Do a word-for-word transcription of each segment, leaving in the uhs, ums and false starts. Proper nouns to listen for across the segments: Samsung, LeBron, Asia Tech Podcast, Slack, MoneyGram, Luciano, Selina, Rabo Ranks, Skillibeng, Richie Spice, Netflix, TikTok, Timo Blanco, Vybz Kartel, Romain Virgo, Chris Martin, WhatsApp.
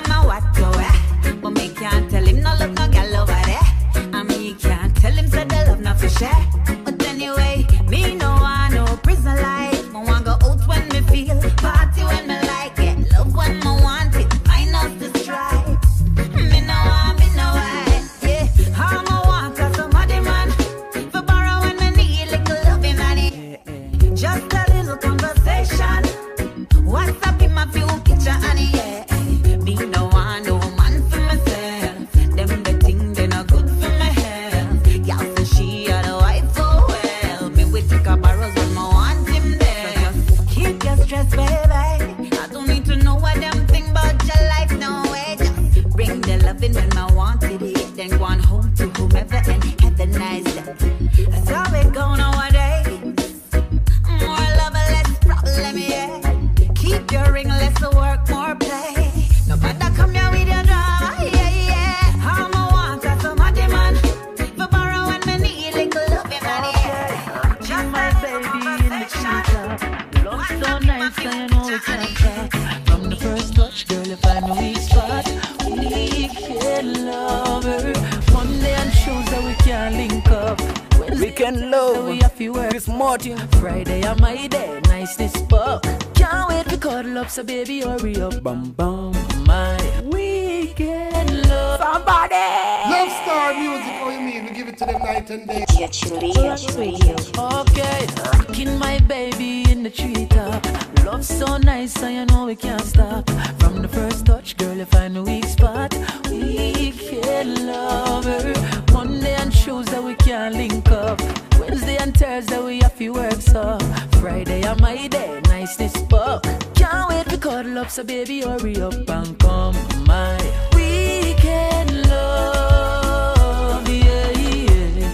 I'ma what go eh. But me can't tell him no love no gal over there. And me can't tell him said the love no for share. But anyway, me no I no prison life. I wanna go out when me feel, party when me like it, love when me want it, mine off the stripes. Me no I, me no I, yeah. All me want is somebody man for borrow when me need little loving money. Just a little conversation. What's up in my view picture, honey? Yeah. Chris Martin. Friday on my day, nice this fuck. Can't wait to cuddle up, so baby hurry up. Bam bam, my weekend love. Somebody. Love star music, oh you mean? We give it to them night and day. Yeah, chilly, yeah, chilly. Okay, rocking my baby in the treetop. Love so nice, so you know we can't stop. From the first touch, girl, you find a weak spot. Weekend lover. Monday and Tuesday we can't link up. Wednesday and Thursday we have to work, so Friday on my day, nice this fuck. Can't wait to cuddle up, so baby hurry up and come my weekend love, yeah, yeah.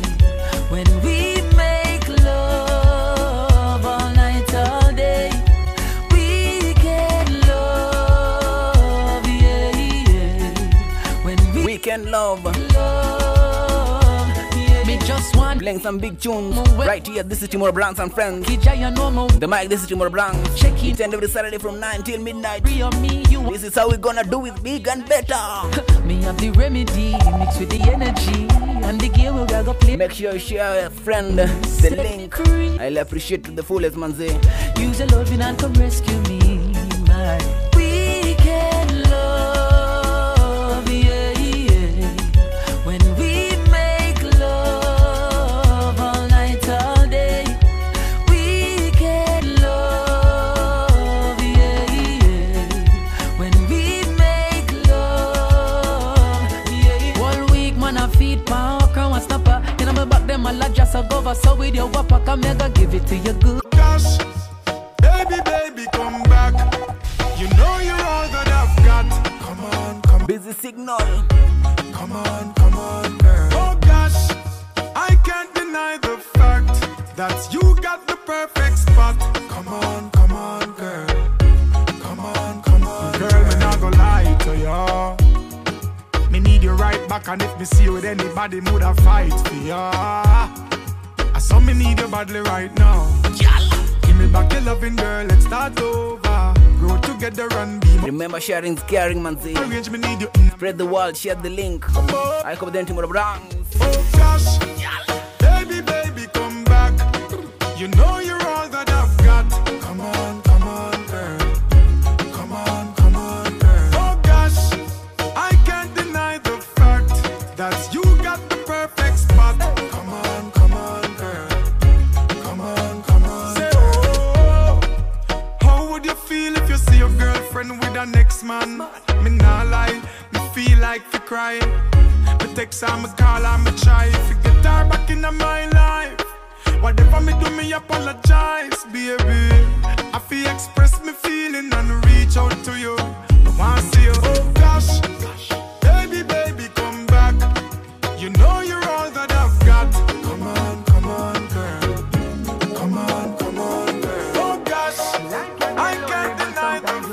When we make love all night, all day. Weekend love, yeah, yeah. When we weekend love, love. Just one playing some big tunes right here. This is Timo Blanco and friends. The mic, this is Timo Blanco. Check it and every Saturday from nine till midnight. This is how we gonna do it big and better. Me have the remedy mixed with the energy and the game we gotta play. Make sure you share a friend the link. I'll appreciate it the fullest, man. Say use your loving and come rescue me, my weekend love. Yeah. So go over, so with your wapa, come mega give it to your good. Cash, baby, baby, come back. You know you're all that I've got. Come on, come on. Busy signal. Come on, come on, girl. Oh gosh, I can't deny the fact that you got the perfect spot. Come on, come on, girl. Come on, come on, girl. Girl, me not gonna lie to ya. Me need you right back, and if me see you with anybody, mood I fight for ya. So me need you badly right now. Yalla. Give me back your loving girl, let's start over. Grow together and be. Remember sharing is caring, man. See. Me need you. Spread the word, share the link. Oh. I hope then tomorrow brands. Oh gosh, Yalla. Baby, baby, come back. You know you're all that I've got. Come on, come on, girl. Come on, come on, girl. Oh gosh, I can't deny the fact that you got the perfect spot. Come on. With the next man, me nah lie, me feel like fi cry. Me text her, me call her, me try to get her back in my life. Whatever me do, me apologize, baby. I fi express me feeling and reach out to you. I wanna see you. Oh gosh, baby, baby, come back. You know you're all that I've got. Come on, come on, girl. Come on, come on, girl. Oh gosh, I can't deny the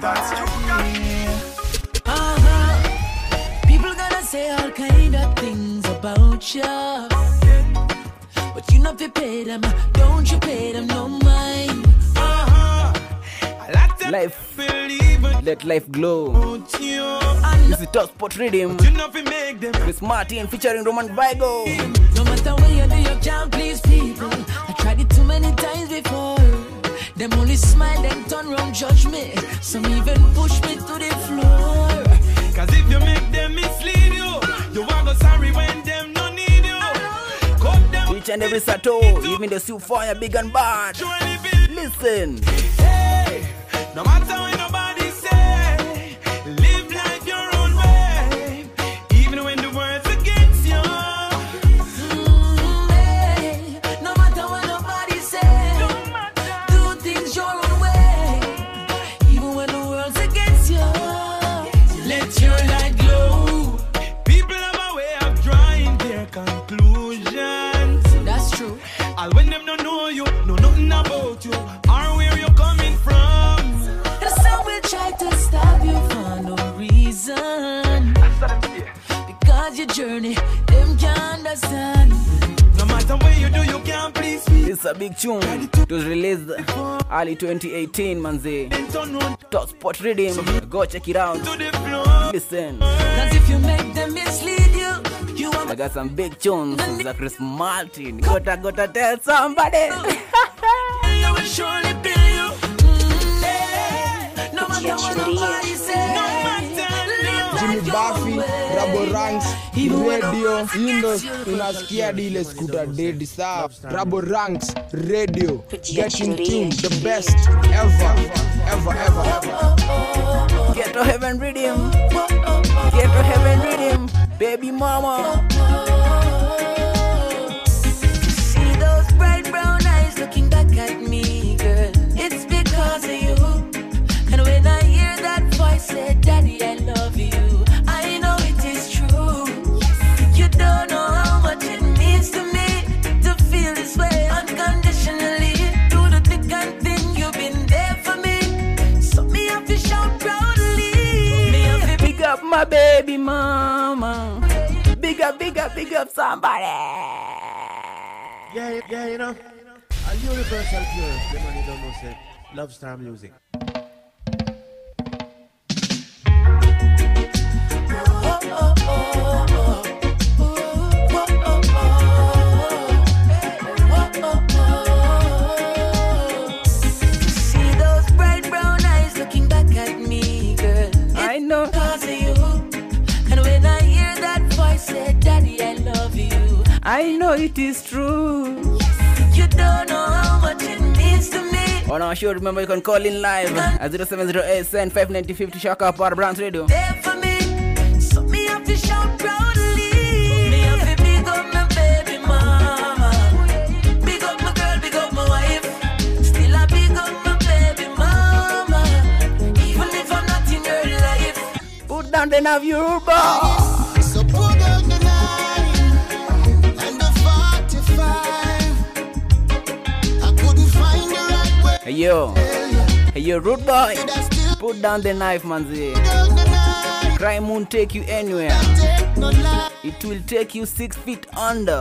that's you got. Uh-huh. People gonna say all kind of things about you, but you know if you pay them, don't you pay them no mind. Uh-huh. Life, let life glow. This is Top Sport Rhythm. Chris Martin featuring Romain Virgo. No matter where you do your jam, please people. I tried it too many times before. Them only smile and turn round, judge me. Some even push me to the floor. Cause if you make them mislead you, you are go sorry when them no need you. Cut them each and every sato, even the suit fire big and bad. Listen. Hey, no matter when nobody say, live life your own way, even when the world's against you. Mm, hey, no matter when nobody say, don't matter. Do things your own way, even when the world's against you. Let your light glow. People have a way of drawing their conclusions. That's true. All when them don't know you, know nothing about you. Journey, them can understand. No matter where you do, you can't please me. It's a big tune. It was released early twenty eighteen, manze. Top Sport Rhythm. Go check it out. Listen. Cause if you make them mislead you, you are... I got some big tunes. It's like Chris Martin. Gotta, gotta tell somebody. I will surely be you. No matter what nobody says. Bafi, Rabo Ranks, Radio, Indo, unasikia dile scooter dedi saa. Rabo Ranks, Radio, get in tune, the best ever, ever, ever, ever. Get to heaven rhythm, get to heaven rhythm, baby mama. See those bright brown eyes looking back at me, girl, it's because of you. And when I hear that voice say, Daddy, I love you. My baby mama, big up, big up, big up somebody. Yeah, yeah, you know, a universal pure, the money don't know say, love star music. See those bright brown eyes looking back at me, girl. I know. Daddy, I love you. I know it is true. Yes. You don't know how much it means to me. On our show, remember you can call in live at zero seven zero eight seven five nine zero five zero. Shock up our Brands Radio. There for me, so me have to shout proudly. Me have to big up my baby mama, big up my girl, big up my wife. Still I big up my baby mama, even if I'm not in your life. Put down the nav you ball. Hey yo, hey yo, rude boy, put down the knife, manzi. Crime won't take you anywhere. It will take you six feet under.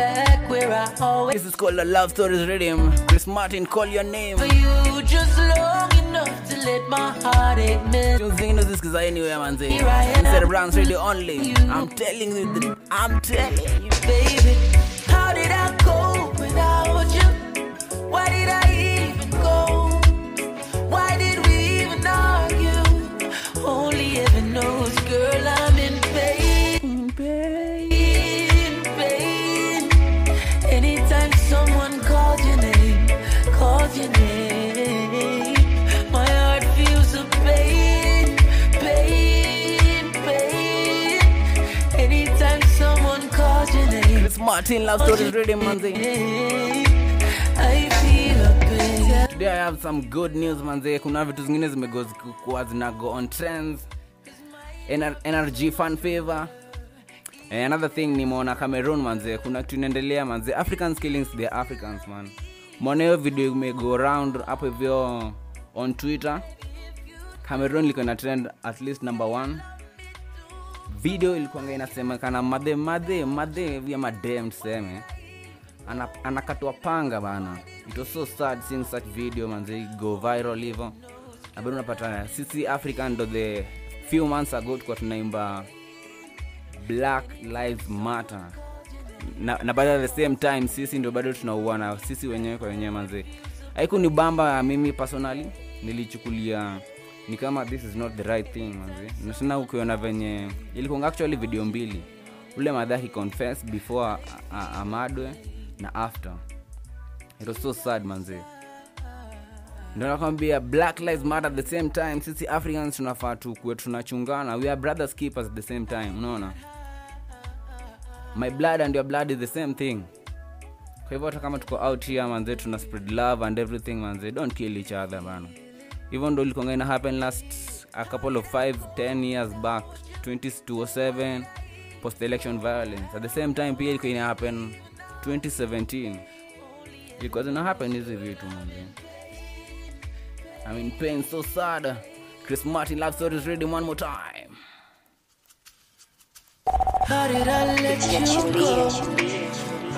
back where I always. This is called a love stories rhythm. Chris Martin, Call Your Name. For you, just long enough to let my heart admit. You think this is anywhere, man? Here I am. Instead of rounds radio only. You. I'm telling you, the, I'm telling you, baby. How did I go without you? Why did I even go? Why did we even argue? Only heaven knows, girl, I'm in pain. In pain, in pain. Anytime someone calls your name, calls your name, my heart feels a pain, pain, pain. Anytime someone calls your name, it's Martin Love Stories Reading Monday. I feel a pain. Today I have some good news manze, kuna vitu zingine zimekuwa zinago on trends, N R G fan favor. And another thing nimeona Cameroon manze, kuna kitu inaendelea manze, Africans killing the Africans man. Moneo video imego round hapo hivyo on Twitter. Cameroon liko na trend at least number one. Video ilikuwa inasemekana madhe madhe madhe vya madem seme. Ana anakatwa panga bana. It was so sad seeing such video manze go viral hivyo. Abona unapata sisi Africa ndo the few months ago tulikuwa tunaimba Black Lives Matter. Na, na bado at the same time sisi ndio bado tunauana sisi wenyewe kwa wenyewe manze. Haikunibamba mimi personally, nilichukulia ni kama this is not the right thing manze. Na sana ukiona venye ilikuwa actually video mbili. Ule madhahi confess before amadwe na after. It was so sad manze. Ndio nakwambia Black Lives Matter at the same time sisi Africans tunafaa tu kuwe tunachungana. We are brothers keepers at the same time. Unaona? My blood and your blood is the same thing. Kwa hivyo hata kama tuko out here manze tuna spread love and everything manze. Don't kill each other bana. Even though ilikuwa ina happen last a couple of five ten years back, twenty oh seven post election violence. At the same time pia ilikuwa ina happen twenty seventeen. Ilikuwa ina happen hizi vitu manze. I'm in pain, so sad. Chris Martin Love Stories reading one more time. How did I let you go?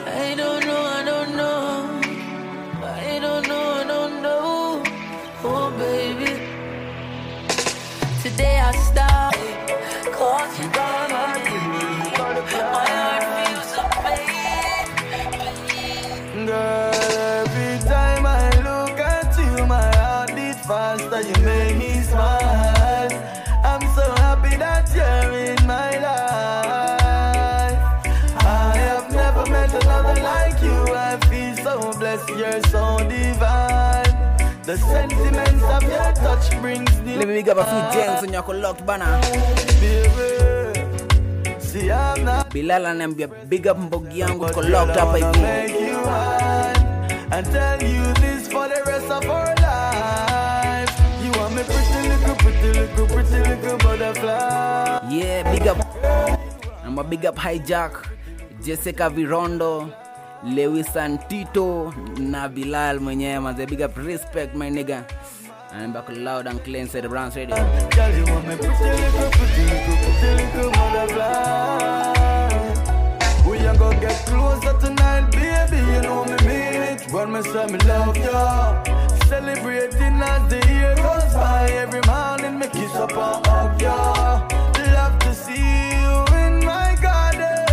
I don't know, I don't know. I don't know, I don't know. Oh baby, today I stop. Cause you got my name. My heart feels so bad. Girl, every time I look at you, my heart beat faster. You make me smile. I'm so happy that you're in my life. You're so divine. The sentiments of your touch brings me. Let me make up a few gems on your locked banner. Baby, see I'm not Bilala and be a big up mbogi yangu tuko locked up by you. And tell you this for the rest of our life. You are my pretty little, pretty little, pretty little butterfly. Yeah, big up. I'm a big up hijack. Jessica Virondo. Lewis Santito na Bilal mwenyewe manze, big up respect my nigga. I'm back loud and clean said Browns ready. We are going to get closer tonight baby, you know me mean it when me say me love you. Celebrating as the year goes by, every morning me kiss up and hug you. Love to see you in my garden,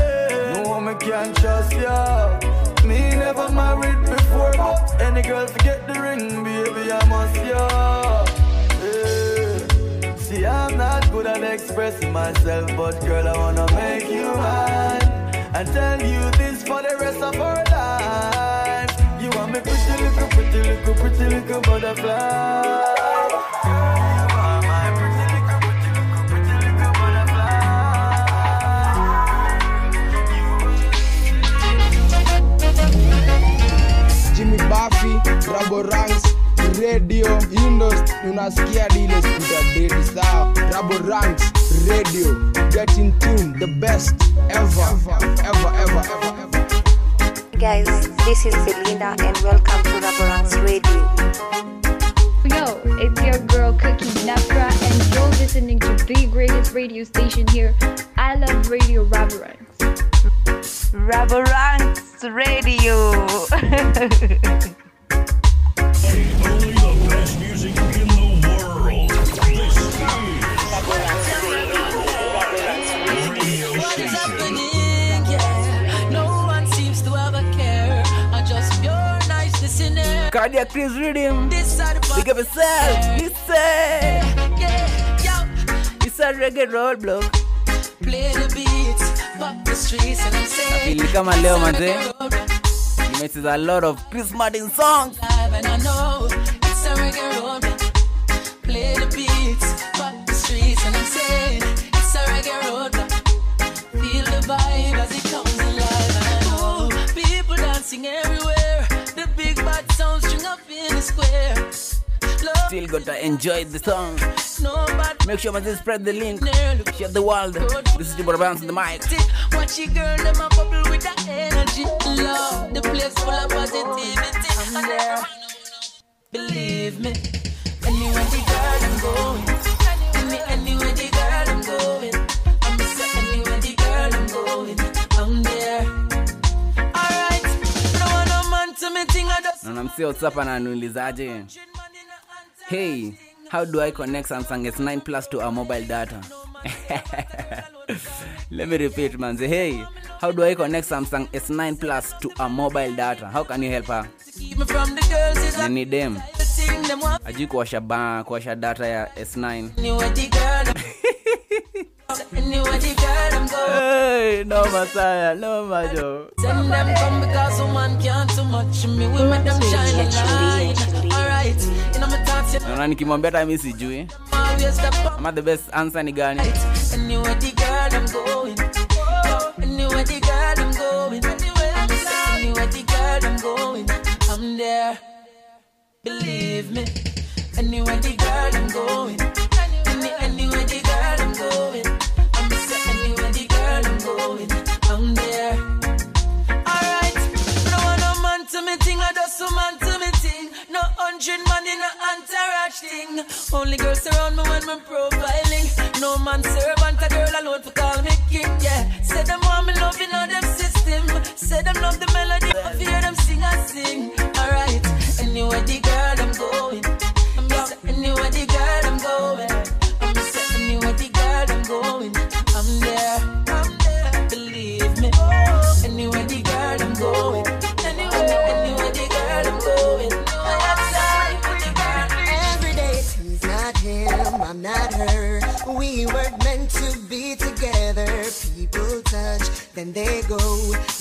no one can trust you. Me never married before, but any girl forget the ring, baby, I must ya. Yeah. See, I'm not good at expressing myself, but girl, I wanna make you mine and tell you this for the rest of our life. You are my pretty little, pretty little, pretty little butterfly. Buffy, Rabo Ranks, Radio, Windows, unasikia dile kutadeti sawa. Rabo Ranks, Radio, get in tune, the best ever, ever, ever, ever, ever. Guys, this is Selina and welcome to Rabo Ranks Radio. Yo, it's your girl Cookie Napra and you're listening to the greatest radio station here. I love Radio Rabo Ranks. Rabo Ranks. Ranks Radio. Cardiac Chris Rhythm. Big up yourself. You say. You said reggae roll block. Play the beats, fuck the streets, and I'm saying. Feel kama leo manze. You made a lot of Chris Martin songs. And I know it's a reggae roll block. Play the beats, fuck the streets, and I'm saying it's a reggae roll block. Feel the vibe as it comes alive. And I know people dancing everywhere. The big bad sound string up in the square. Love still gotta enjoy the song. Make sure man spread the link. Share the world. This is Timo Blanco on the mic. Watch your girl in my bubble with that energy. Love the place full of positivity. I'm there. Believe me. Anywhere the girl I'm going. Any, anywhere the girl I'm going. I'm so anywhere the girl I'm going. I'm there. Na msee WhatsApp ananiulizaje? Hey, how do I connect Samsung S nine Plus to a mobile data? Let me repeat, manze. Hey, how do I connect Samsung S nine Plus to a mobile data? How can you help her? I need them. Aji kuwasha ba, kuwasha data ya S nine. Hey, no Messiah, no Majo. Send them come because woman can't too much. Me we make them shine a light. Alright, you know my thoughts. Na nikimwambia time sijui. Ama the best answer ni gani? Anywhere the girl I'm going. Anywhere the girl I'm going. Anywhere the girl I'm going. I'm there. Believe me. Anywhere the girl I'm going. Anywhere the girl I'm going. I'm there. Alright, no one no man to me ting, I just a man to me ting. No hundred man in a entourage thing. Only girls around me when I'm profiling. No man servant, a girl alone for call me king. Yeah, say them want me loving all them system. Say them love the melody, I hear them sing and sing. Alright, anywhere the girl I'm going. I'm just anywhere the girl I'm going. I'm just anywhere the girl I'm going. I'm there. Anywhere the girl I'm going, anywhere, anywhere the girl I'm going. Every day he's not him, I'm not her. We weren't meant to be together. People touch, then they go.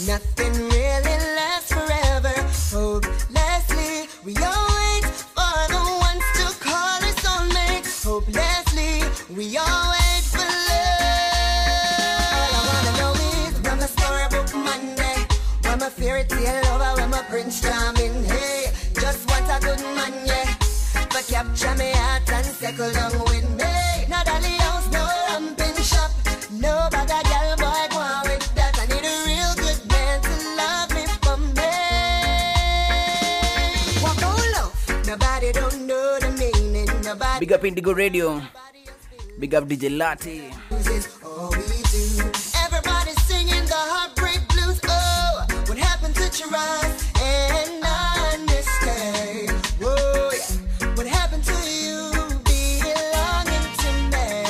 Nothing really lasts forever. Hopelessly, we all wait for the ones to call us soulmate. Hopelessly, we all wait for love. Fairy tale lover, I'm a prince charming. Hey, just what a good man, yeah. But capture me heart and settle down with me. No dolly house, no ramping shop, no bag of girl boy go on with that. I need a real good man to love me for me. What no love? Nobody don't know the meaning. Nobody. Big up Indigo Radio. Big up D J Lati. All we do. Everybody singing the heartbreak blues. Oh. And understand. Whoa, yeah. What happened to you belonging to me?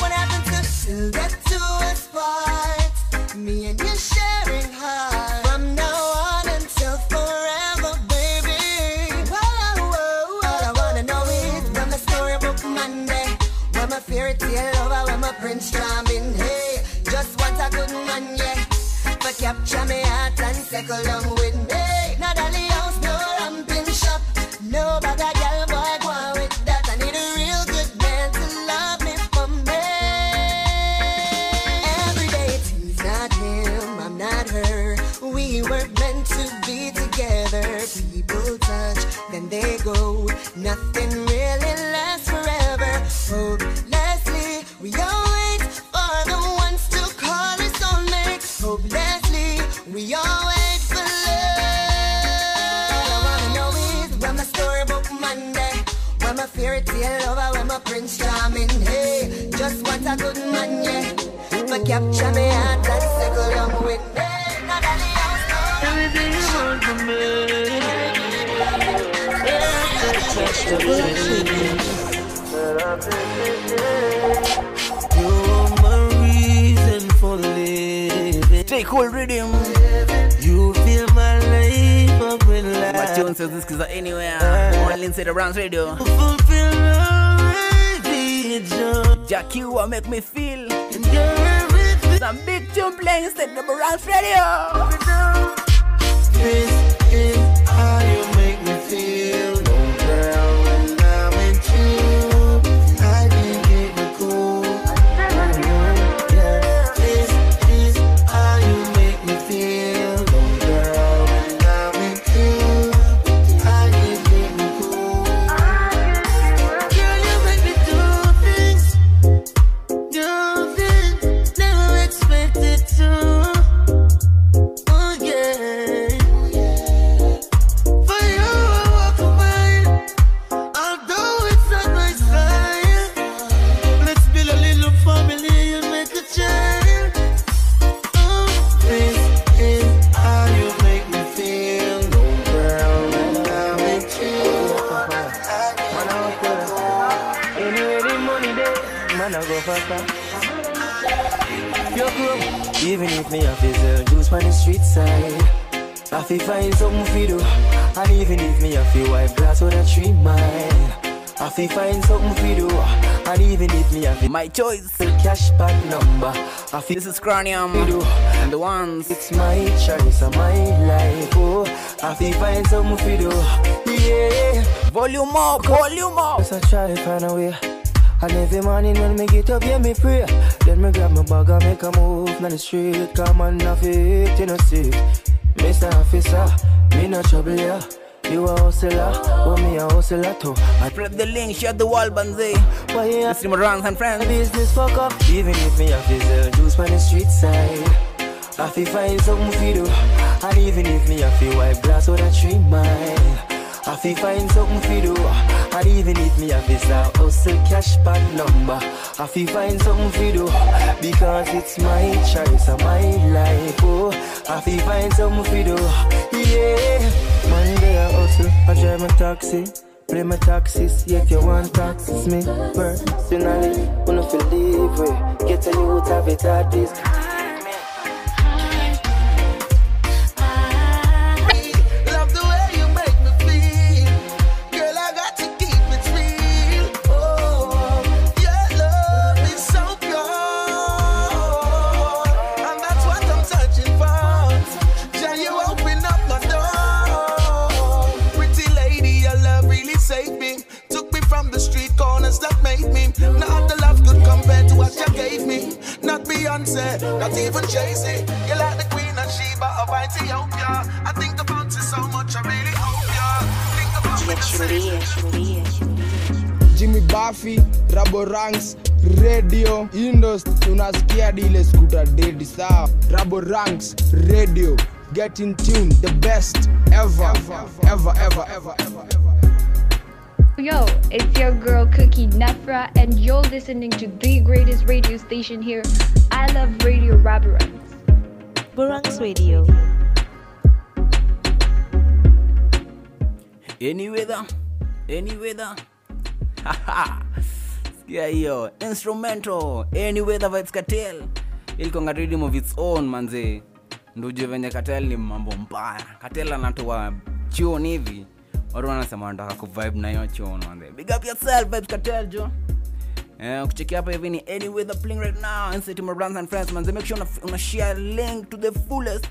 What happened to that to us part? Me and you sharing heart. From now on until forever, baby. Whoa, whoa, whoa. All I wanna know is when my storybook Monday, when my fairy tale over, when my prince charming. Hey, just what a good man, yeah. But capture me heart and settle along with me. Not only house, no ramping shop, no bag of girl boy go on with that. I need a real good man to love me for me. Every day he's not him, I'm not her. We were meant to be together. People touch, then they go. Nothing really lasts forever. Hopelessly, we all wait for the ones to call us soulmates. Hopelessly. We all wait for love. All I wanna know is when my storybook Monday, when my fairy tale lover, when my prince charming. Hey, just what a good man, yeah. But capture me heart and circle on with me. Not only house, no. Take hold rhythm. You feel my life up in life. My tune says this is anywhere. One inside the Ranks radio. Jackie, you make me feel. Some big tune playing instead of the Ranks radio. This is how you make me feel. Don't care when I'm with you. I can keep it cool. Yeah. This is how you make me feel. Don't care when I'm with you. I can keep it cool. Girl, you make me do things, do things never expected to. Even if me have deserve juice on the street side, I feel find something for do. And even if me have feel wipe glass on the tree mile, I feel find something for do. And even if me have my choice, the cash back number. I feel this is Cranium and the ones. It's my choice and my life. Oh, I feel find something for do. Yeah. Volume up, volume up. Yes, I try to find a way. And every morning when me get up, yeah, me pray. Then me grab my bag and make a move down the street. Come on, off it, you know, see Mister Officer, me no trouble, yeah. You a hustler, oh, me a hustler too. I flip the link, shut the wall, Banzai. Why, yeah, it's my Ranks and friends. Business fuck up. Even if me have deserve juice on the street side, I feel find something for do. And even if me have feel white glass on a tree mile, I feel find something for do. And even if me have a hustle cash back number, I feel find something for do. Because it's my choice and my life. Oh, I feel find something for do. Yeah. Monday I hustle, I drive my taxi, play my taxis. If you want taxis me personally, who no feel leave. Get a youth have it at this. Not even chasing. You're like the Queen of Sheba of Ethiopia. I think about you so much, I really hope ya. Think about you. Jimmy Buffy, Rabo Ranks, Radio Indos. Tunasikia dile scooter dedi sawa. Rabo Ranks, Radio. Get in tune, the best ever, ever, ever, ever, ever, ever. Yo, it's your girl Cookie Nafra, and you're listening to the greatest radio station here. I love Radio Rabo Ranks. Ranks Radio. Any weather, any weather. Haha. Yeah, yo. Instrumental. Any weather Vybz Kartel. Ilikuwa na rhythm of its own manze. Nduje venye Kartel ni mambo mbaya. Kartel anatoa tune hivi. Watu wanasema wanataka ku vibe na hiyo tune manze. Big up yourself Vybz Kartel jo. Eh, ukicheki hapa hivi ni anyway the playing right now and Timo Blanco and friends man, make sure una, una share link to the fullest.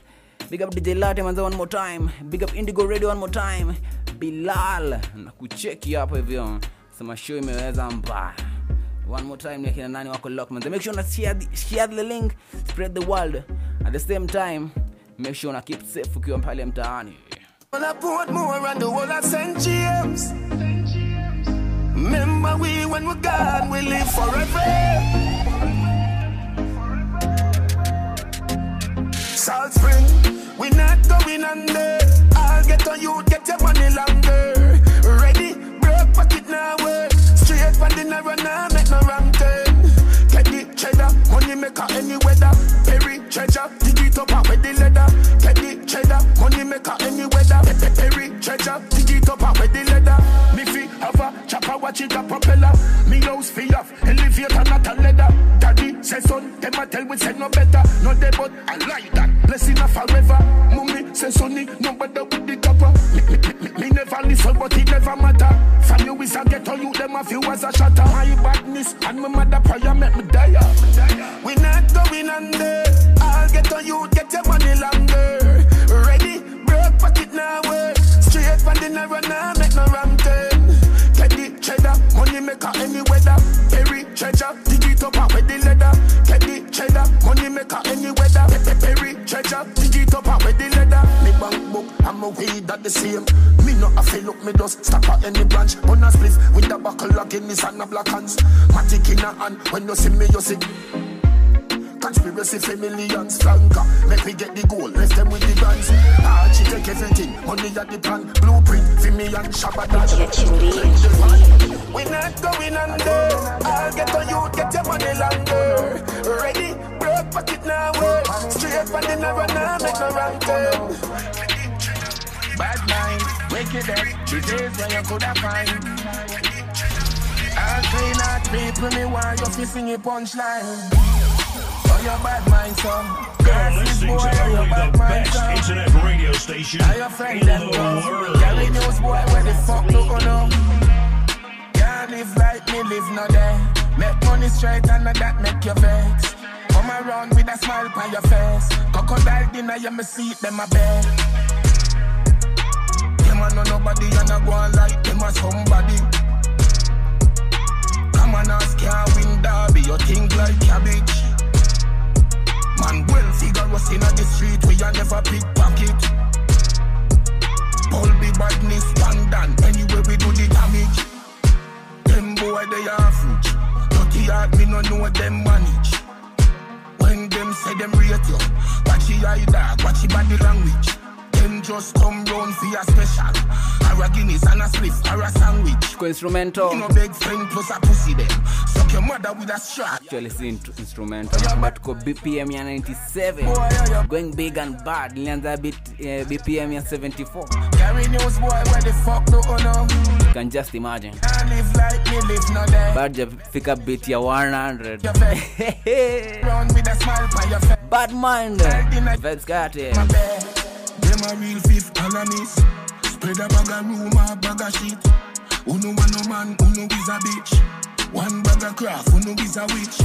Big up D J Latte man one more time. Big up Indigo Radio one more time. Bilal na kucheki hapa hivi sema show imeweza mbaya. One more time ni kina nani wako lock man, make sure una share the, share the link, spread the word. At the same time make sure una keep safe ukiwa pale mtaani. Wanna put more around the whole of Saint James. Remember we, when we're gone, we live forever. Salt Spring, we not going under. I'll get on you, get your money longer. Ready, broke pocket now, work. Straight for dinner and I make no wrong turn. Teddy, cheddar, money maker any weather. Perry, treasure, dig it up and wear the leather. Teddy, cheddar, money maker any weather. jigger propeller. Me house fee off, elevator not a leather. Daddy say son, them a tell we say no better. No they but I like that, blessing her forever. Mummy say sonny, no better with the copper. Me, me, me, me never listen but it never matter. From you is a ghetto, you them a few as a shatter. My badness and my mother prayer make me die. We not going under, I'll get on you, get your money longer. Ready, broke but it now works. Straight from the narrow now make no wrong turn. Get the cheddar, money maker any weather. Perry treasure, dig it up out with the leather. Get the cheddar, money maker any weather. Perry treasure, dig it up out with the leather. Me bank book, I'm a weed at the same. Me not a fail up, me just stop at any branch. On a split with a buckle of Guinness and a black hands. Matic in a hand, when you see me, you see. Conspiracy family and flanker. Make me get the gold, left them with the guns. Ah, she take everything, money at the plan. Blueprint, for me and Shabbat. We not going under. I'll get on you, get your money longer. Ready, broke, but it now works. Straight from the narrow now, make no wrong turn. Bad mind, wicked up, the days when you could have find. I'll clean out people, me while you're fixing a punchline. Your bad mind, son. Girl, listening boy, to your bad the mind, best son. Internet radio station are your friend in that the goes. World. Girl, it knows boy where the fuck look on them. Can't live like me, live not there. Make money straight and not that make your vex. Come around with a smile on your face. Crocodile dinner, you me see them a bed. Them a know nobody and a go on like them a somebody. Come on, ask ya win derby, you think like cabbage. Man, well, figure was in the street, we are never pickpocket. Pull the badness, stand down, anyway we do the damage. Them boy, they average. Dirty heart, me no know them manage. When them say them rate you, watch your eye dog, watch your body language. Them just come round for your special. Or a Guinness and a spliff, or a sandwich. Kwa instrumental. You no big friend plus a pussy them. Suck your mother with a strap. Actually, it's instrumental. But ko B P M ya ninety-seven. Going big and bad. Lianza bit uh, B P M ya seventy-four. Carry news boy, where the fuck do you know? You can just imagine. I live like me, live not there. Bad ya fika bit ya one hundred. Run with a smile by your face. Bad mind. Vybz Kartel. Them a real fifth colonists. Spread a bag of rumor, bag of shit. Uno a no man, uno is a bitch. One bag of craft, uno is a witch.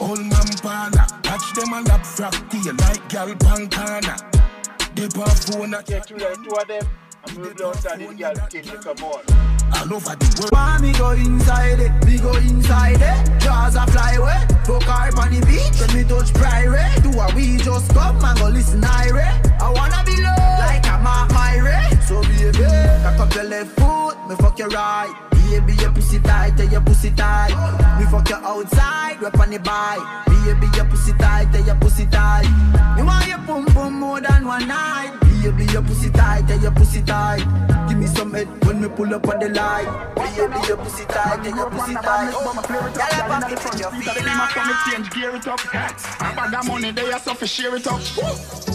Old man parla, catch them a lap frack till like gal pancana. They phone a check you like two of them. I'm really outside this gal kid, come on. All over the world. Why me go inside it, me go inside it. Jaws a flyway, fuck hard on the beach. When me touch private, do a we just come and go listen irate. I wanna be low, like I'm at my rate. So baby, cock up your left foot, me fuck your right. Baby, your pussy tight, tell your pussy tight. Me fuck you outside, rep on the bike. Baby, your pussy tight, tell your pussy tight. Me want your pum pum more than one night. Baby, your pussy tight, tell your pussy tight. Give me some head when me pull up on the light. Baby, your pussy tight, tell your pussy tight. Y'all have a gift in your feet. My stomach change, gear it up. I bag that money, they are stuff to share it up.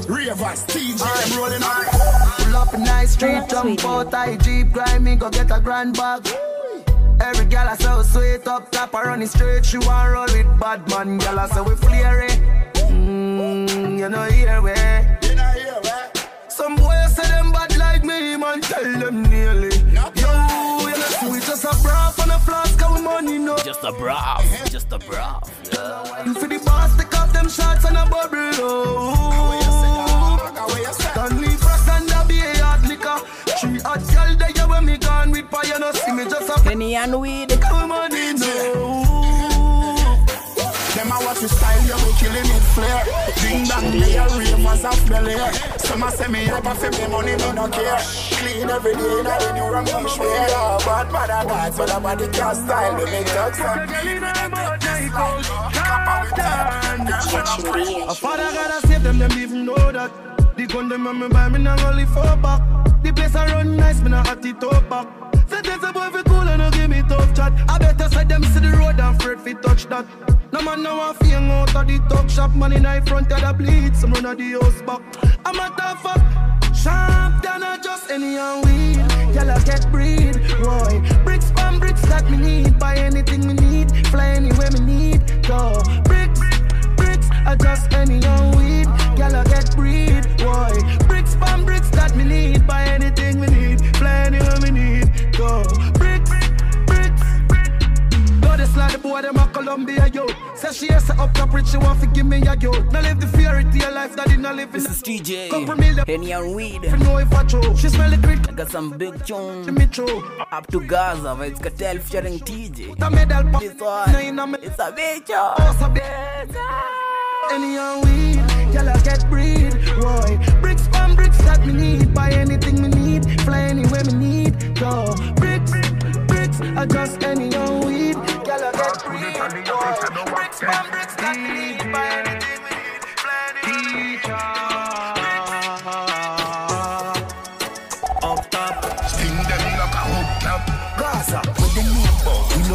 Reverse, T J, I'm rolling on. Pull up a nice street, jump out, I jeep, grind me, go get a grand bag. Every gal I so sweet, up top, I run the straight. She want roll with bad man, gal I so we flare it. Mmm, you know here we. You know here we. Some boys say them bad like me, man, tell them nearly. Not yo, you know sweet, just a broth and a flask of money, no. Just a broth, just a broth. Yeah. You feel the boss, take off them shots and a bubble, oh. How you say that? Don't leave rocks and a beer, hot liquor. She a girl that you when me gone with fire, no see me just a. Penny and weed, the money, no. Them I watch you style, you be killing it flare. Ding dang, me a ravers off the lair. Some a say me up a fifty money, me no care. Clean every day, now we do wrong each way. Bad mother gods, but I'm the car style. We make drugs and we make. A father gotta save them, them even know that. The gun them on me buy, me not only four back. The place I run nice, me not at the top back. Said there's a boy for cool and no give me tough chat. I better side them see the road and afraid fi touch that. No man now I feel out of the talk shop. Man in the front of the bleed, some run of the house back. I'm a tough fuck, sharp than I just any and weed. Y'all get breed, boy, bricks for Them bricks that me need, buy anything me need, fly anywhere me need, go. Bricks, bricks, I just any young weed, girl I get breed, boy. Bricks, bomb bricks that me need, buy anything me need, fly anywhere me need, go. Bricks, bricks, go this like the boy them a Colombia yo. Says she has a up top rich, she want to give me a yo. Now live the fairy tale life that didn't live in. This is D J. Come for me the any young weed. For know if I throw. She smell the grit. I got some big chong. She me throw. Up to Gaza, Vybz Kartel featuring T J. Put a medal pop. This one. It's a bitch. Oh, it's a bitch. Any young weed. Y'all get breed. Roy. Bricks, bomb bricks that me need. Buy anything me need. Fly anywhere me need. Go. Bricks, bricks. I just any young weed. Y'all get breed. Roy. Bricks, bomb bricks that me need. Buy anything me need. Fly anywhere me need.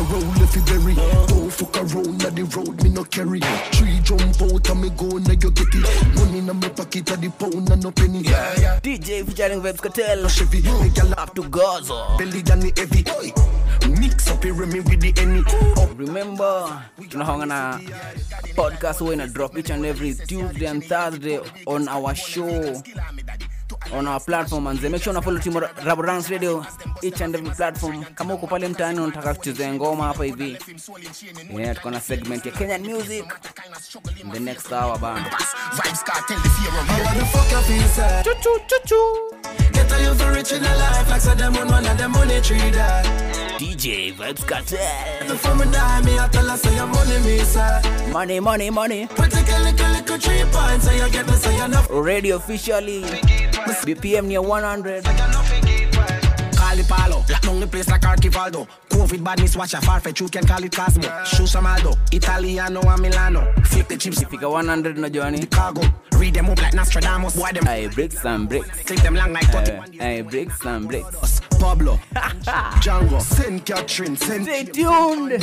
Roll if you bury. Don't fuck around at the road, me no carry. Three jump out and me go, now you get it. Money in my pocket at the pound and no penny. Yeah, yeah. D J featuring Vybz Kartel. Chevy, make a lap to Gaza. Belly down the heavy. Mix up here me with the enemy. Oh, remember, you know how on a podcast we're gonna drop each and every Tuesday and Thursday on our show. On our platform, and make sure na follow Timo Rabo Ranks Radio each and every platform. Kama uko pale mtaani unataka kucheza ngoma hapa hivi, yeah, tuko na segment ya Kenyan music in the next hour band. Vybz Kartel the fear of you. What the fuck up inside? Choo choo choo choo. Get a youth rich in a life like Saddam on one of them money tree that. D J Vybz Kartel. The former die me at the last of your money me sir. Money money money. Particularly little three points so you get this so you know. Radio officially. B P M near one hundred. Call it Palo, lock down the place like Archivaldo. Covid badness watch a Farfetch, you can call it Cosmo. Shusamaldo, Italiano and Milano. Flip the chips. If you got one hundred no Johnny. Chicago, read them up like Nostradamus. Boy them. Aye, bricks and bricks. Click them long like Totty. Aye, bricks and bricks. Pablo, Django, Saint Catherine, Saint. Stay tuned.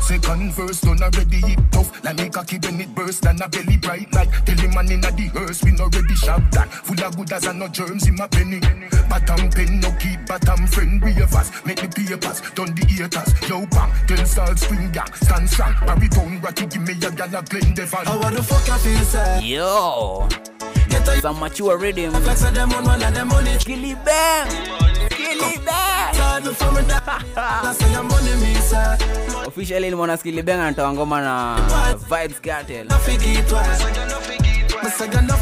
Second verse, done already hip tough. Like make a kid when it burst and a belly bright like. Tell him man inna the hearse, we no ready sharp that. Full of good as and no germs in my penny. Batam pen, no keep batam friend wavers. Make the papers, done the haters. Yo bang, ten salt spring gang, stand strong. Baritone ratty, give me a gal a Glen Devon. How the fuck I feel sad? Yo, some mature rhythm. Skillibeng. Officially nimona Skillibeng anatoa ngoma na Vybz Kartel.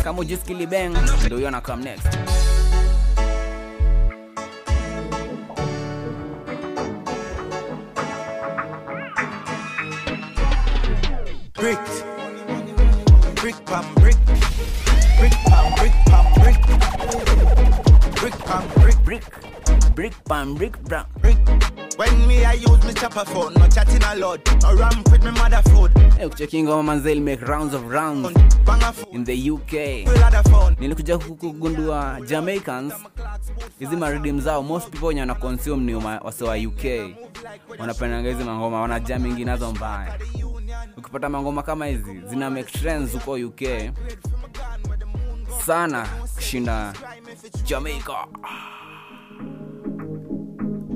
Kama uji Skillibeng ndio yona come next. Brick Brick pam brick Brick pam brick pam brick Brick pam brick brick Brick, pan, brick, bra. Brick. When me, I use my chopper phone, no chatting a lot. No ramp with my mother food. Hey, checking on Manzel make rounds of rounds in the U K. Nilikuja kugundua Jamaicans. Hizi maridim zao, most people nyana consume ni wase wa U K. Wanapendanga hizi mangoma, wanajam mingi nazo mbaya. Ukipata mangoma kama hizi, zina make trends uko U K. Sana kushinda Jamaica.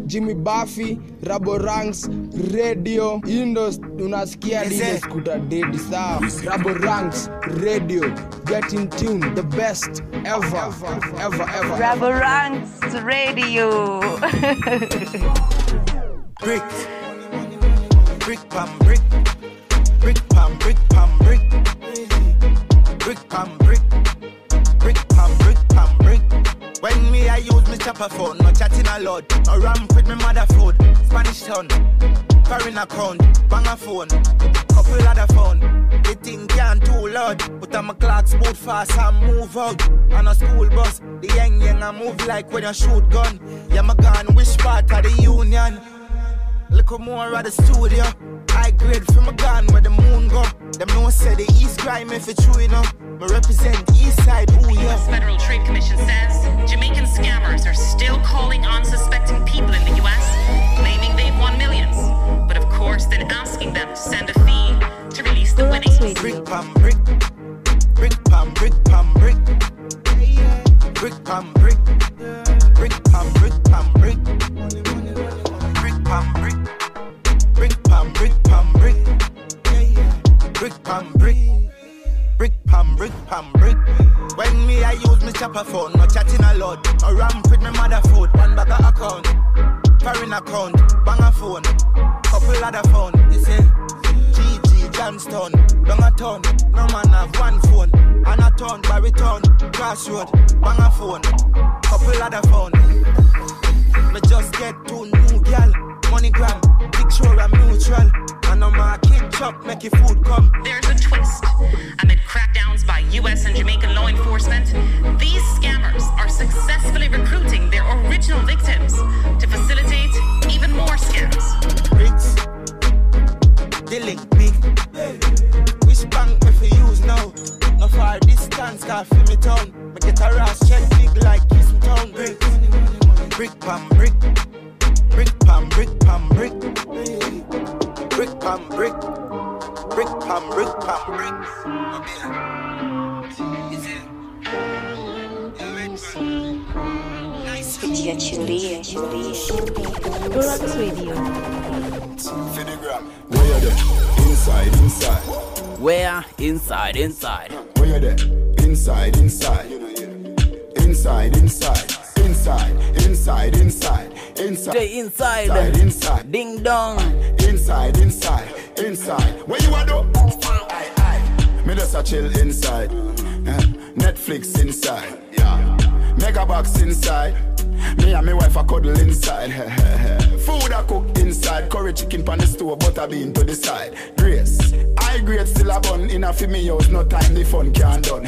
Jimmy Buffy, Rabo Ranks, Radio, Indos, unasikia D J Scooter Daddy Star. Rabo Ranks, Radio, get in tune, the best ever, ever, ever. Rabo Ranks, Radio. Brick, brick, pam, brick, brick, pam, brick, pam, brick, brick, pam, brick, brick, pam, brick, pam, brick. When me, I use my chopper phone, no chatting a lot. No ramp with my mother food, Spanish town, foreign account, banger phone, couple other phone. They think I'm too loud, but I'm a clock's boot fast and move out. On a school bus, the young young I move like when you shoot gun. Yeah, my gun, which part of the union? Look more at the studio. High grade from a gun where the moon go. Them no say the East grime if it's true enough. I represent East Side, ooh, yeah. The U S Federal Trade Commission says Jamaican scammers are still calling on suspecting people in the U S, claiming they've won millions. But of course, then asking them to send a fee to release the winnings. Brick, pam, brick. Brick, pam, brick, pam, brick. Brick, pam, brick. Brick, pam, brick, pam, brick. Brick, pam, brick, pam, brick. Brick, pam, pan brick, pan brick. When me, I use my chopper phone, no chatting a lot. I ramp with my mother food, one bag of account, parent account, banger phone, couple other phone, you see. G G, Jamstone, long a ton, no man have one phone, and a ton, baritone, crossroad, banger phone, couple other phone. Me just get two new gal, MoneyGram, picture and mutual. And on my kid chop, make your food come. There's a twist. Amid crackdowns by U S and Jamaican law enforcement, these scammers are successfully recruiting their original victims to facilitate even more scams. Bricks, Dillick big. Which bank if you use now? No far distance, can't feel me tongue. Make it a rash check big like kiss me tongue. Bricks. Brick pam brick, brick pam brick pam brick, brick pam brick, brick pam brick pam brick. Dia Chile, Chile. Rolex Radio. Telegram. Where you there? Inside, inside. Where? Inside, inside. Where you there? Inside, inside. Inside, inside. Inside, inside, inside, inside. Stay inside, inside, inside. Ding dong. Inside, inside, inside. Where you are though? Aye, aye. Me just a chill inside. Netflix inside. Yeah. Megabox inside. Me and my wife a cuddle inside. Food I cook inside. Curry chicken pan the stove, butter bean to the side. Grace, I grade still a bun. In a me house, no time the fun can't done.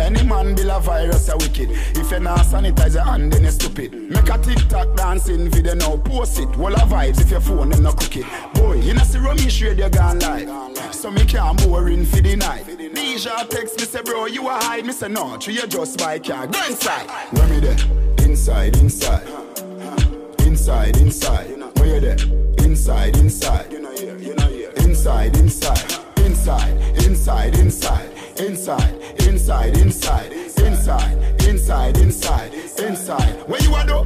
Any man build a virus a wicked. If you not sanitize your hand, then you stupid. Make a TikTok dancing video now, post it. Wall of vibes if your phone them no cook it. Boy, you know see Romy shred you gone live. So me can't boring for the night. D J text me say bro, you a hide. Me say no, you just buy car. Go inside. Where me there? Inside, inside, inside, inside. Where you there? Inside, inside, inside, inside, inside, inside, inside, inside, inside, inside, inside, inside, inside, inside. Where you are though?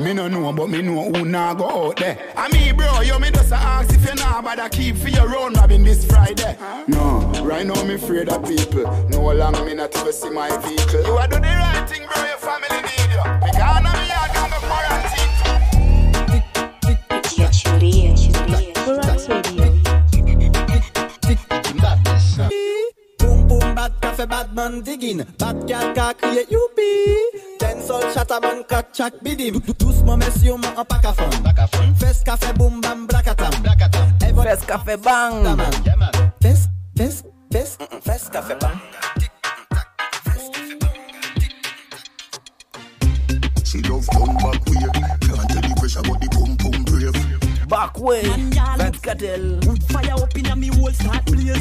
Me no know, but me know who nah go out there. I mean, bro, yo, me just ask if you nah bother keep for your own robbing this Friday. No, right now me afraid of people. No long me not even see my vehicle. You a do the right thing, bro, your family need you. Me gone and me a gang of quarantine. Boom, boom, bad cafe, bad man digging. Bad gal ka create you be. Sol chataban kat chak bidim. Tous mon messieurs mon en pack à fond. Fes café boom bam blakatam. Fes café bang. Fes, fes, fes, fes café bang. She love come back way. Can't tell the pressure but the boom boom brave. Back way. Vybz Kartel. Fire up in a me whole start blaze.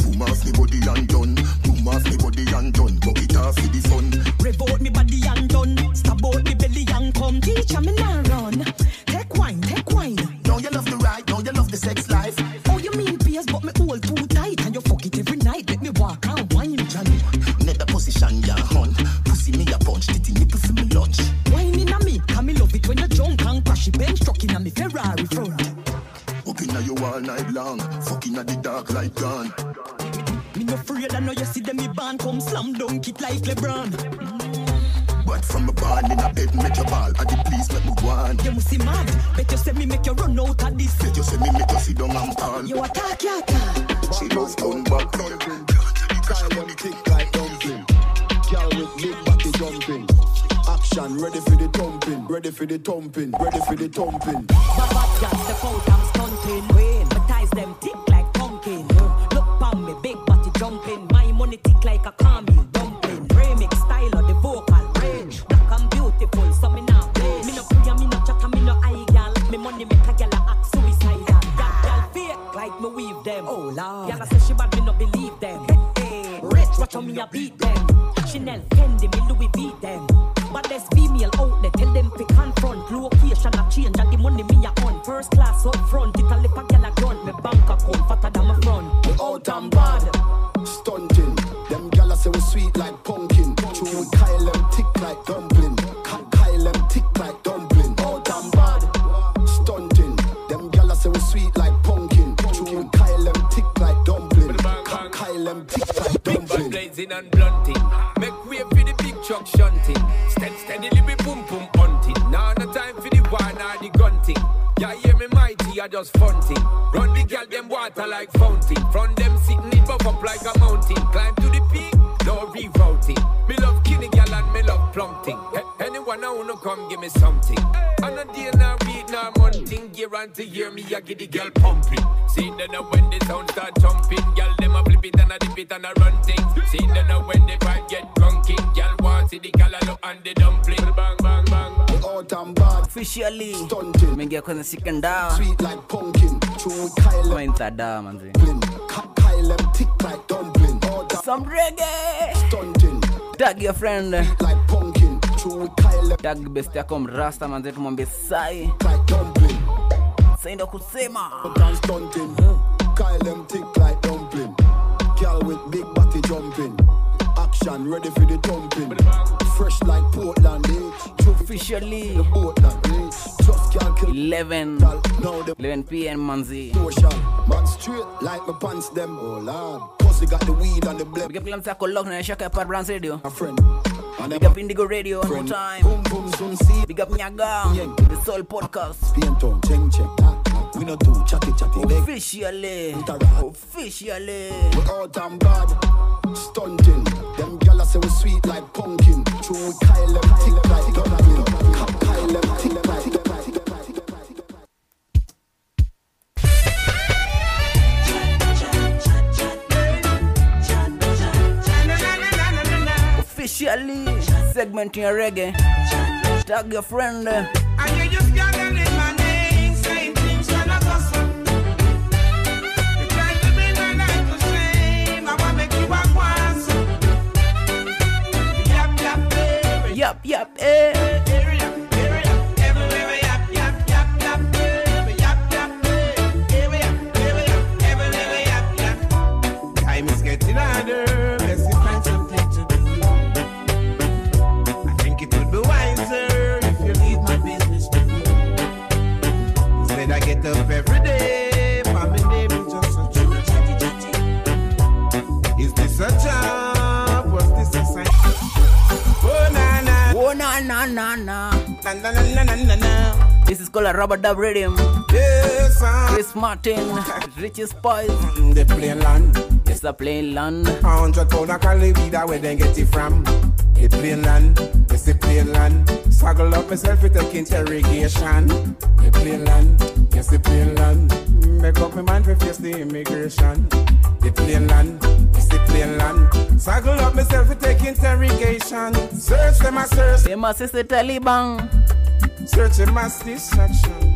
Boom off the body and done. Boom off the body and done. Buck it off with the sun. Revolt me body and done. Stab out me belly and come. Teacher me now run. Take wine, take wine. Now you love the ride, now you love the sex life. Oh you mean peers but me all too tight. And you fuck it every night. Let me walk and wine Johnny. Net the position ya hun. Pussy me a punch, titty nipple for me lunch. Wine in a me, come me love it when you drunk. And crashy bench truck in a me Ferrari front. Up in a you all night long. Fucking at the dark light gone. Me no afraid I know you see them me band. Come slam dunk it like LeBron. But from a barn in a bed, make your ball at the police, let me go on. You must see mad, bet you say me make you run out of this. Bet you say me make you sit down and pan. You attack, you attack. She loves down back, can't tell the pressure when the tick like dumpling. Girl with big body jumping. Action, ready for the thumping, ready for the thumping, ready for the thumping. Baba got the fault, I'm stunting. When my ties them tick like pumpkin. Look pam me, big body jumping. My money tick like a camel dumpling. Remix style of the vocal. So me now please. Me no puya, me no chaka, me no eye gal. Me money make a gal act suicidal. Gal, gal fake like me weave them. Oh lord. Gal say she bad, me no believe them. Hey, hey. Rich, watch how me a beat them. Chanel, Fendi, me Louis V them. But there's female out there, tell them pick and front. Location a change and the money me a on. First class up front, it a lip a gal a grunt. Me bank account fatter than my front. We out and bad. Stunting. Them gal say we sweet like pumpkin. True, Kyle them tick like dumpling. Sweet like pumpkin, chewing Kyle and tick like dumpling. and blunting. Make way for the big truck shunting. Stead steadily be boom boom hunting. Now no time for the wine or the gunting. Yeah, hear me mighty, I just funting. Run the girl them water like fountain. From them sitting it buff up like a mountain. Climb to the peak, no rerouting. Me love kinny girl and me love plumping. Anyone now who no come give me something. And a day now read now monthing. Guarantee hear me I get the girl pumping. See them now when the sound start jumping. Girl them a flip it and a dip it and a run things. See them now when the vibe get drunking. Girl want see the galalo and the dumpling. Bang bang bang. Out and bad. Officially stunting. Mengia kwenye sikenda. Sweet like pumpkin. Chewy Kyle. Kwenye tada manzi. Kyle tick like dumpling. Some reggae. Stunting. Tag your friend. Sweet like pumpkin. Chewy Kyle. Tag best yakom rasta manzi tumwambie sai. Like dumpling. Saindo kusema. Dance stunting. Kyle tick like dumpling. Girl with big body jumping. Action ready for the dumpling. Fresh like Portland. Officially eleven eleven p m manzi. Man straight like my pants them. Oh lord. Cause we got the weed and the blip. We get plans to lock na shaka par brands radio. A friend. We got Indigo Radio no time. Boom boom zoom see. We got Nyaga. The Soul Podcast. Pienton cheng cheng. We not do chatty chatty. Officially. Officially. We out and bad. Stunting. Them gala say we sweet like pumpkin. True we Kyle them tick like dumpling. Kyle them tick like dumpling. Officially segmenting your reggae. Tag your friend. And you just gathering my name, saying things when I gossip. You try to be my life to shame. I wanna make you a quass. Yap yap eh. Yap yap eh. Everywhere yap yap yap yap eh. Yap yap eh. Everywhere yap. Everywhere yap yap. Time is getting harder. Up every day, for my name is just a true chatty chatty. Is this a job? Was this a sign? Oh na na, oh na na na na, na na na na na na. This is called a rubber dub rhythm. Yes, uh, Chris Martin, Richie Spice. They plain land, it's a plain land. A hundred pound a calibre, where they get it from? It plain land, it's a plain land. Struggle up myself with a interrogation. It plain land. Yes, the plain land. Make up my mind to face the immigration. The plain land, it's the plain land. Saddle up myself to take interrogation. Search them as search. They must is the Taliban. Search them as distraction.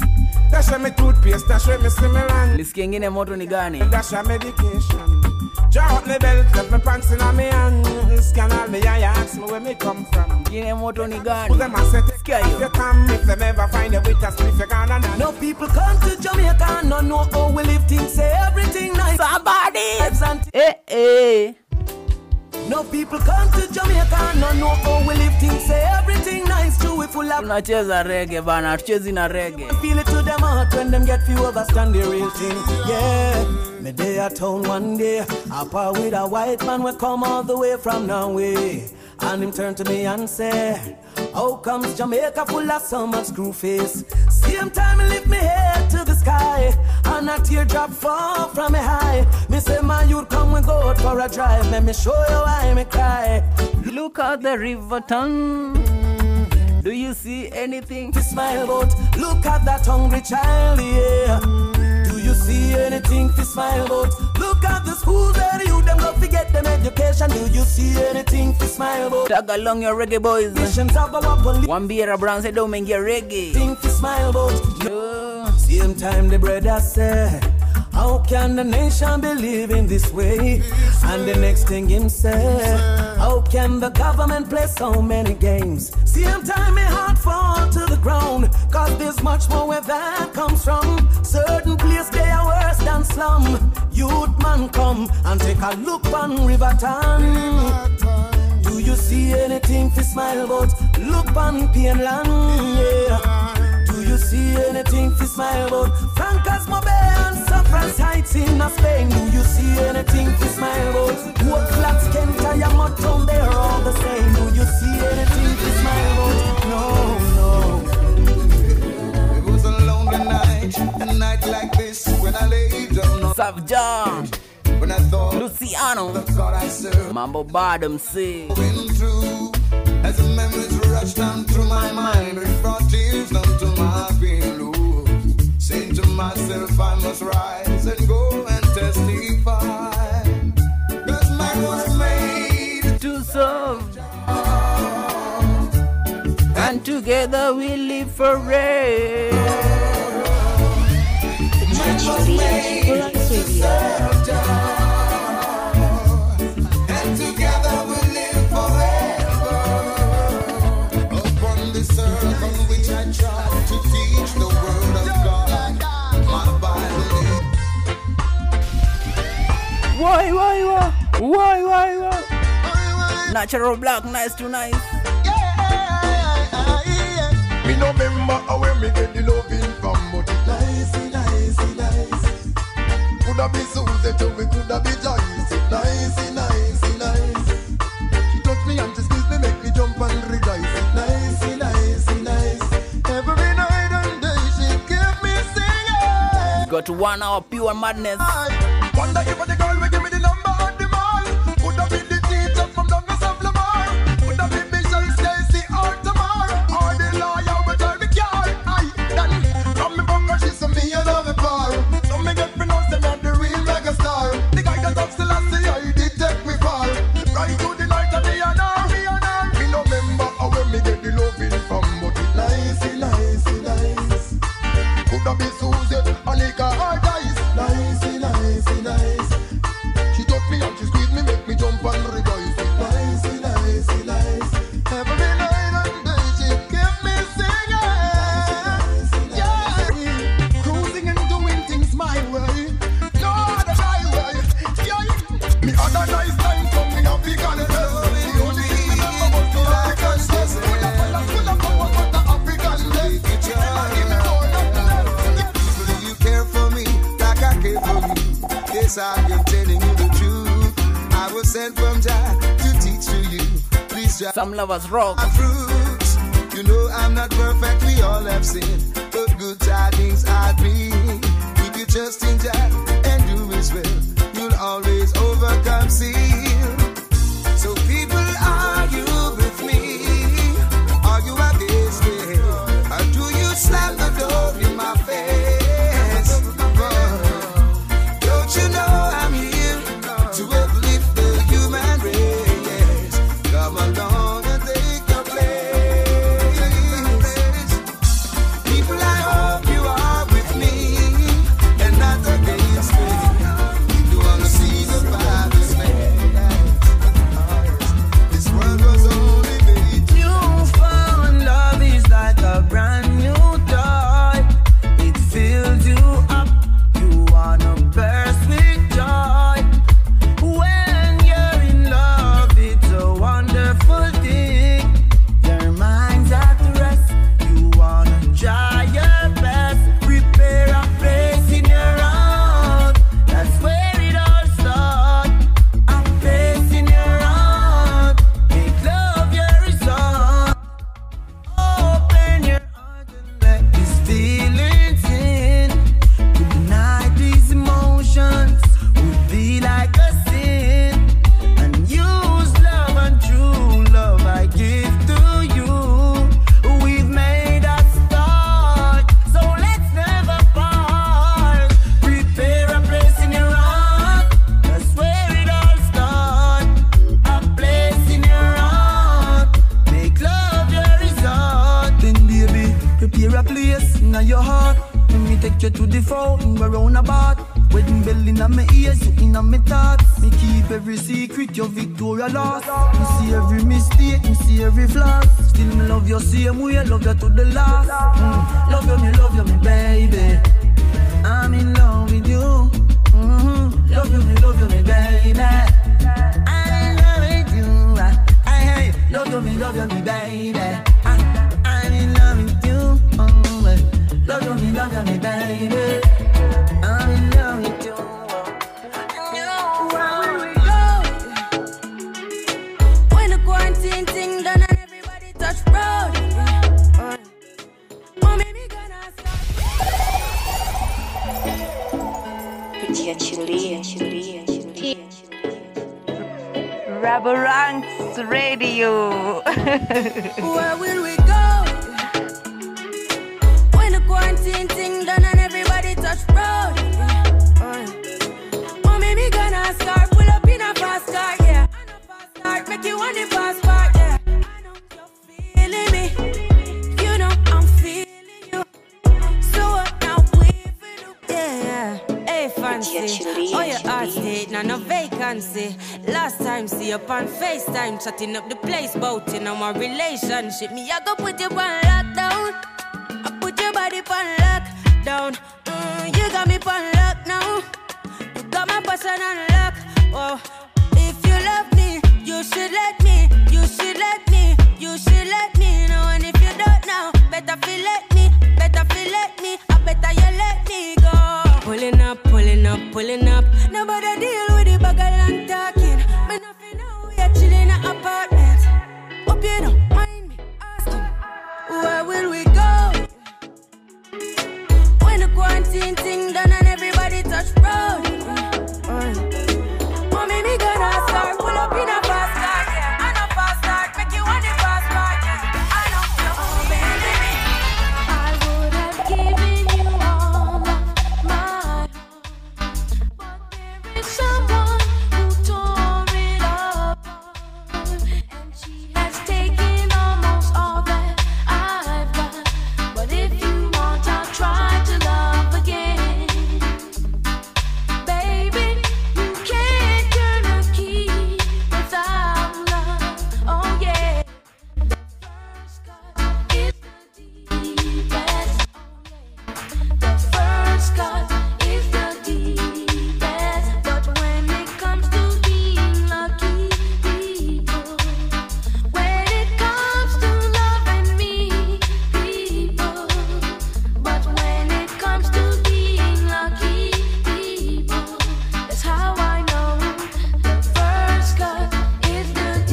That's why my toothpaste, that's why my stimulant. Lisking in a motor nigani. That's why medication. Draw up my belt, left my pants in my hand. Scan all my eye, ask me where me come from. Give them out on the garden. Put them and set it. Scare you. You come if them ever find a way to spliff you gone and on. No people come to Jamaica, no know how we live things. Say everything nice. Somebody. And eh, eh. No people come to Jamaica, no know how we live things. Say everything nice. True, we full of. Tunacheza reggae, bana. Tunachezina reggae. Feel it to them out when them get few overstand the real thing. Yeah. Me day at town one day, I part with a white man we come all the way from Norway. And him turn to me and say, how comes Jamaica full of so much screw face? Same time I lift me head to the sky, and a teardrop fall from me high. Me say, man, you'd come and go out for a drive, let me show you why me cry. Look at the river tongue. Do you see anything to smile about? Look at that hungry child, yeah. You see anything to smile about? Look at the schools that you them love to get them education. Do you see anything to smile about? Tag along your reggae boys. One beer a brown say don't make your reggae. Think to smile about. Yeah. Same time the brother said, how can the nation be living this way? And the next thing him said, how can the government play so many games? Same time my heart fall to the ground, cause there's much more where that comes from. Certain place they are worse than slum. Youth man come and take a look on River Town. Do you see anything to smile about? Look on Pienland, yeah. you see anything to smile about? Francas Mobe and Safran's Heights in Spain. Do you see anything to smile about? What flats can tie a mud down, they're all the same. Do you see anything to smile about? No, no. It was a lonely night, a night like this, when I lay down on Savjan, when I thought Luciano, the God I serve, Mambo Bottom C. As the memories rushed down through my mind, it brought tears down to my pillow. Saying to myself, I must rise and go and testify. This man was made to serve, and together we live forever. Man was made to serve. Why, why, why, why, why, why? Natural black, nice to nice. Yeah, me no remember how we get the loving from, but it's nice, nice, nice. Coulda be Susie, too, we coulda be Joyce. Nice, nice, nice. She touch me and she squeeze me, make me jump and rejoice. Nice, nice, nice. Every night and day she keep me singing. Got one hour pure madness. Wonder if the girl will give me the number on the mall. Would have been the teacher from the Miss of Lamar. Would have been Michelle Stacy or tomorrow. Or the lawyer would tell me car. Aye, Danny. From me bunker, she's a me and I'm a bar. So me get pronounced and I'm the real mega star. The guy that talks to Lassie, I did take me far. Right through the night and the honor, we honor. Me no remember how when me get the loving from, but it's nice, nice, nice. Could have been Susie, Anika, or Dice. Nice, nice. She touched me and she squeezed me, make me jump and rejoice. Nice, nice, nice. Every night and day she kept me singing. Yeah, cruising and doing things my way, no other highway. Yeah, me had a nice time, something I've begun to tell. The only thing me remember was to like and stress. Full of fun and full of power, but the African days, it's never given more than less. Will you care for me like I care for you? Yes, I am telling you the truth. I was sent from Jah to teach to you. Please, Jah. Some lovers rock. I'm fruits. You know I'm not perfect. We all have sinned, but good tidings I bring. If you trust in Jah and do His will, you'll always overcome sin. So people, are you with me? Are you against me? Or do you slam the door in my face? Love you, me baby. I, I'm in love with you. Oh, Love me, love me, baby. I'm in love with you. When the quarantine thing done and everybody touch road. Oh, maybe gonna stop. Petit Achille, Achille, Achille, Achille. Rabo Ranks Radio. Where will we go? Quarantine thing done and everybody touch road. Uh, oh, maybe gonna start, pull up in a fast car, yeah. And a fast start, make you want the fast part, yeah. I know you're feeling me, you know I'm feeling you. So what now we feel, yeah, yeah. Hey, fancy, oh, your heart state, now no vacancy. Last time, see up on FaceTime, chatting up the place, bout in on my relationship. Me, I go put you on lockdown. Body pon lockdown, mm, you got me pon lock now. You got my person on lock. Oh, if you love me, you should let me. You should let me.